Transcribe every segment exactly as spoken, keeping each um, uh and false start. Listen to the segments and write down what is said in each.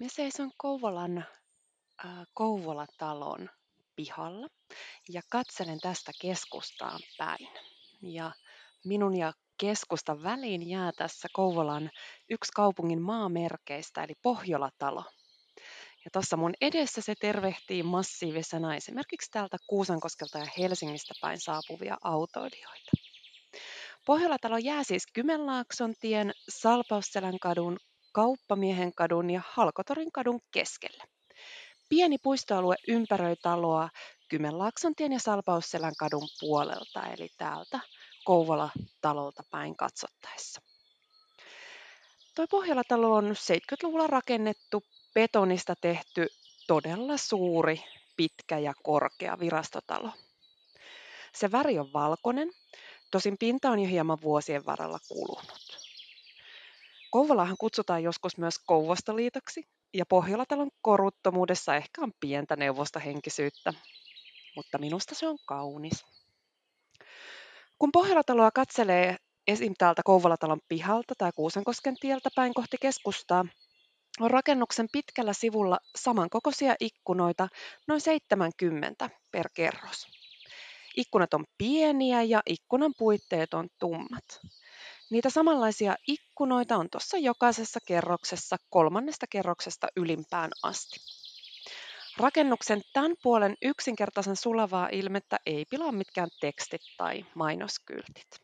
Mä seison Kouvolan äh, Kouvola-talon pihalla ja katselen tästä keskustaan päin. Ja minun ja keskustan väliin jää tässä Kouvolan yksi kaupungin maamerkeistä, eli Pohjola-talo. Ja tuossa mun edessä se tervehtii massiivisena esimerkiksi täältä Kuusankoskelta ja Helsingistä päin saapuvia autoilijoita. Pohjola-talo jää siis Kymenlaakson tien, Salpausselän kadun, Kauppamiehen kadun ja Halkotorin kadun keskelle. Pieni puistoalue ympäröi taloa Kymenlaakson tien ja Salpausselän kadun puolelta, eli täältä Kouvola-talolta päin katsottaessa. Tuo Pohjola-talo on seitsemänkymmentäluvulla rakennettu, betonista tehty, todella suuri, pitkä ja korkea virastotalo. Se väri on valkoinen, tosin pinta on jo hieman vuosien varrella kulunut. Kouvolahan kutsutaan joskus myös Kouvostoliitoksi, ja Pohjola-talon koruttomuudessa ehkä on pientä neuvostohenkisyyttä, mutta minusta se on kaunis. Kun Pohjola-taloa katselee esim. Täältä Kouvola-talon pihalta tai Kuusankosken tieltä päin kohti keskustaa, on rakennuksen pitkällä sivulla samankokoisia ikkunoita, noin seitsemänkymmentä per kerros. Ikkunat on pieniä ja ikkunan puitteet on tummat. Niitä samanlaisia ikkunoita on tuossa jokaisessa kerroksessa kolmannesta kerroksesta ylimpään asti. Rakennuksen tämän puolen yksinkertaisen sulavaa ilmettä ei pilaa mitkään tekstit tai mainoskyltit.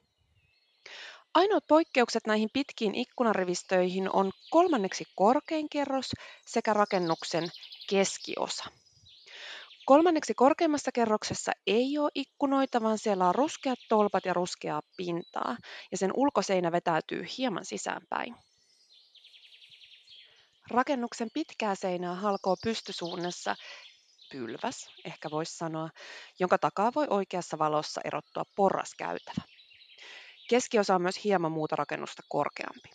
Ainoat poikkeukset näihin pitkiin ikkunarivistöihin on kolmanneksi korkein kerros sekä rakennuksen keskiosa. Kolmanneksi korkeimmassa kerroksessa ei ole ikkunoita, vaan siellä on ruskeat tolpat ja ruskeaa pintaa, ja sen ulkoseinä vetäytyy hieman sisäänpäin. Rakennuksen pitkää seinää halkoo pystysuunnassa pylväs, ehkä voisi sanoa, jonka takaa voi oikeassa valossa erottua porraskäytävä. Keskiosa on myös hieman muuta rakennusta korkeampi.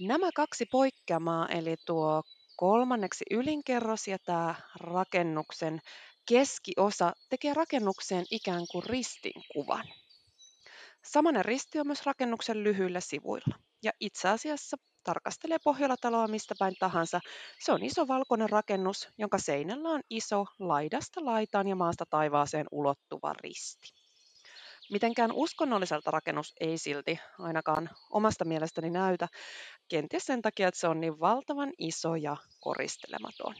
Nämä kaksi poikkeamaa, eli tuo kolmanneksi ylinkerros ja tämä rakennuksen keskiosa, tekee rakennukseen ikään kuin ristinkuvan. Samainen risti on myös rakennuksen lyhyillä sivuilla. Ja itse asiassa tarkastelee Pohjola-taloa mistä päin tahansa. Se on iso valkoinen rakennus, jonka seinällä on iso laidasta laitaan ja maasta taivaaseen ulottuva risti. Mitenkään uskonnolliselta rakennus ei silti ainakaan omasta mielestäni näytä, kenties sen takia, että se on niin valtavan iso ja koristelematon.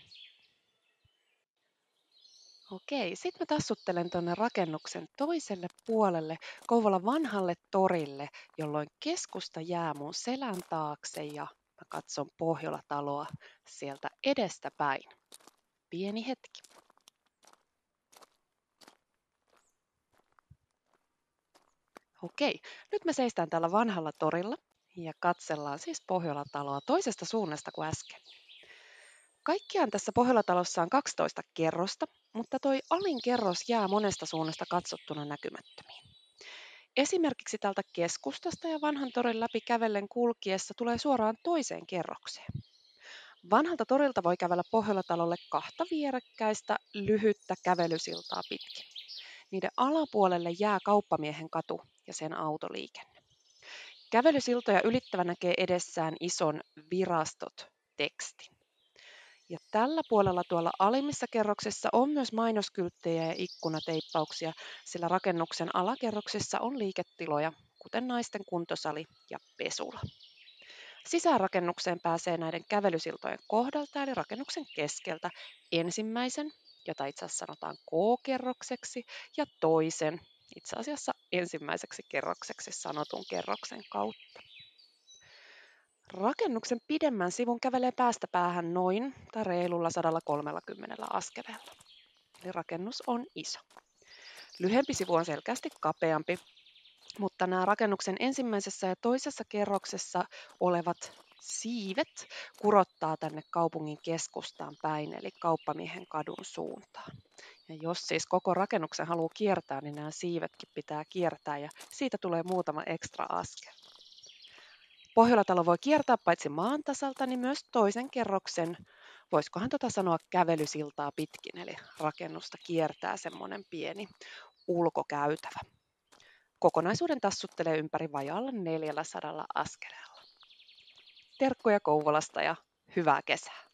Okei, sitten mä tassuttelen tuonne rakennuksen toiselle puolelle, Kouvolan vanhalle torille, jolloin keskusta jää mun selän taakse ja mä katson Pohjola-taloa sieltä edestä päin. Pieni hetki. Okei, nyt me seistään täällä vanhalla torilla ja katsellaan siis Pohjola-taloa toisesta suunnasta kuin äsken. Kaikkiaan tässä Pohjola-talossa on kaksitoista kerrosta, mutta toi alin kerros jää monesta suunnasta katsottuna näkymättömiin. Esimerkiksi täältä keskustasta ja vanhan torin läpi kävellen kulkiessa tulee suoraan toiseen kerrokseen. Vanhalta torilta voi kävellä Pohjola-talolle kahta vierekkäistä lyhyttä kävelysiltaa pitkin. Niiden alapuolelle jää Kauppamiehen katu ja sen autoliikenne. Kävelysiltoja ylittävä näkee edessään ison virastot-tekstin. Ja tällä puolella tuolla alimmissa kerroksissa on myös mainoskylttejä ja ikkunateippauksia, sillä rakennuksen alakerroksissa on liiketiloja, kuten naisten kuntosali ja pesula. Sisäänrakennukseen pääsee näiden kävelysiltojen kohdalta, eli rakennuksen keskeltä ensimmäisen, jota itse asiassa sanotaan K-kerrokseksi, ja toisen, itse asiassa ensimmäiseksi kerrokseksi sanotun kerroksen kautta. Rakennuksen pidemmän sivun kävelee päästä päähän noin tai reilulla sata kolmekymmentä askeleella. Eli rakennus on iso. Lyhempi sivu on selkeästi kapeampi, mutta nämä rakennuksen ensimmäisessä ja toisessa kerroksessa olevat siivet kurottaa tänne kaupungin keskustaan päin, eli Kauppamiehen kadun suuntaan. Ja jos siis koko rakennuksen haluaa kiertää, niin nämä siivetkin pitää kiertää ja siitä tulee muutama ekstra askel. Pohjola-talo voi kiertää paitsi maan tasalta, niin myös toisen kerroksen, voisikohan tota sanoa kävelysiltaa pitkin, eli rakennusta kiertää semmoinen pieni ulkokäytävä. Kokonaisuuden tassuttelee ympäri vajaalla neljäsataa askeleella. Terkkuja Kouvolasta ja hyvää kesää!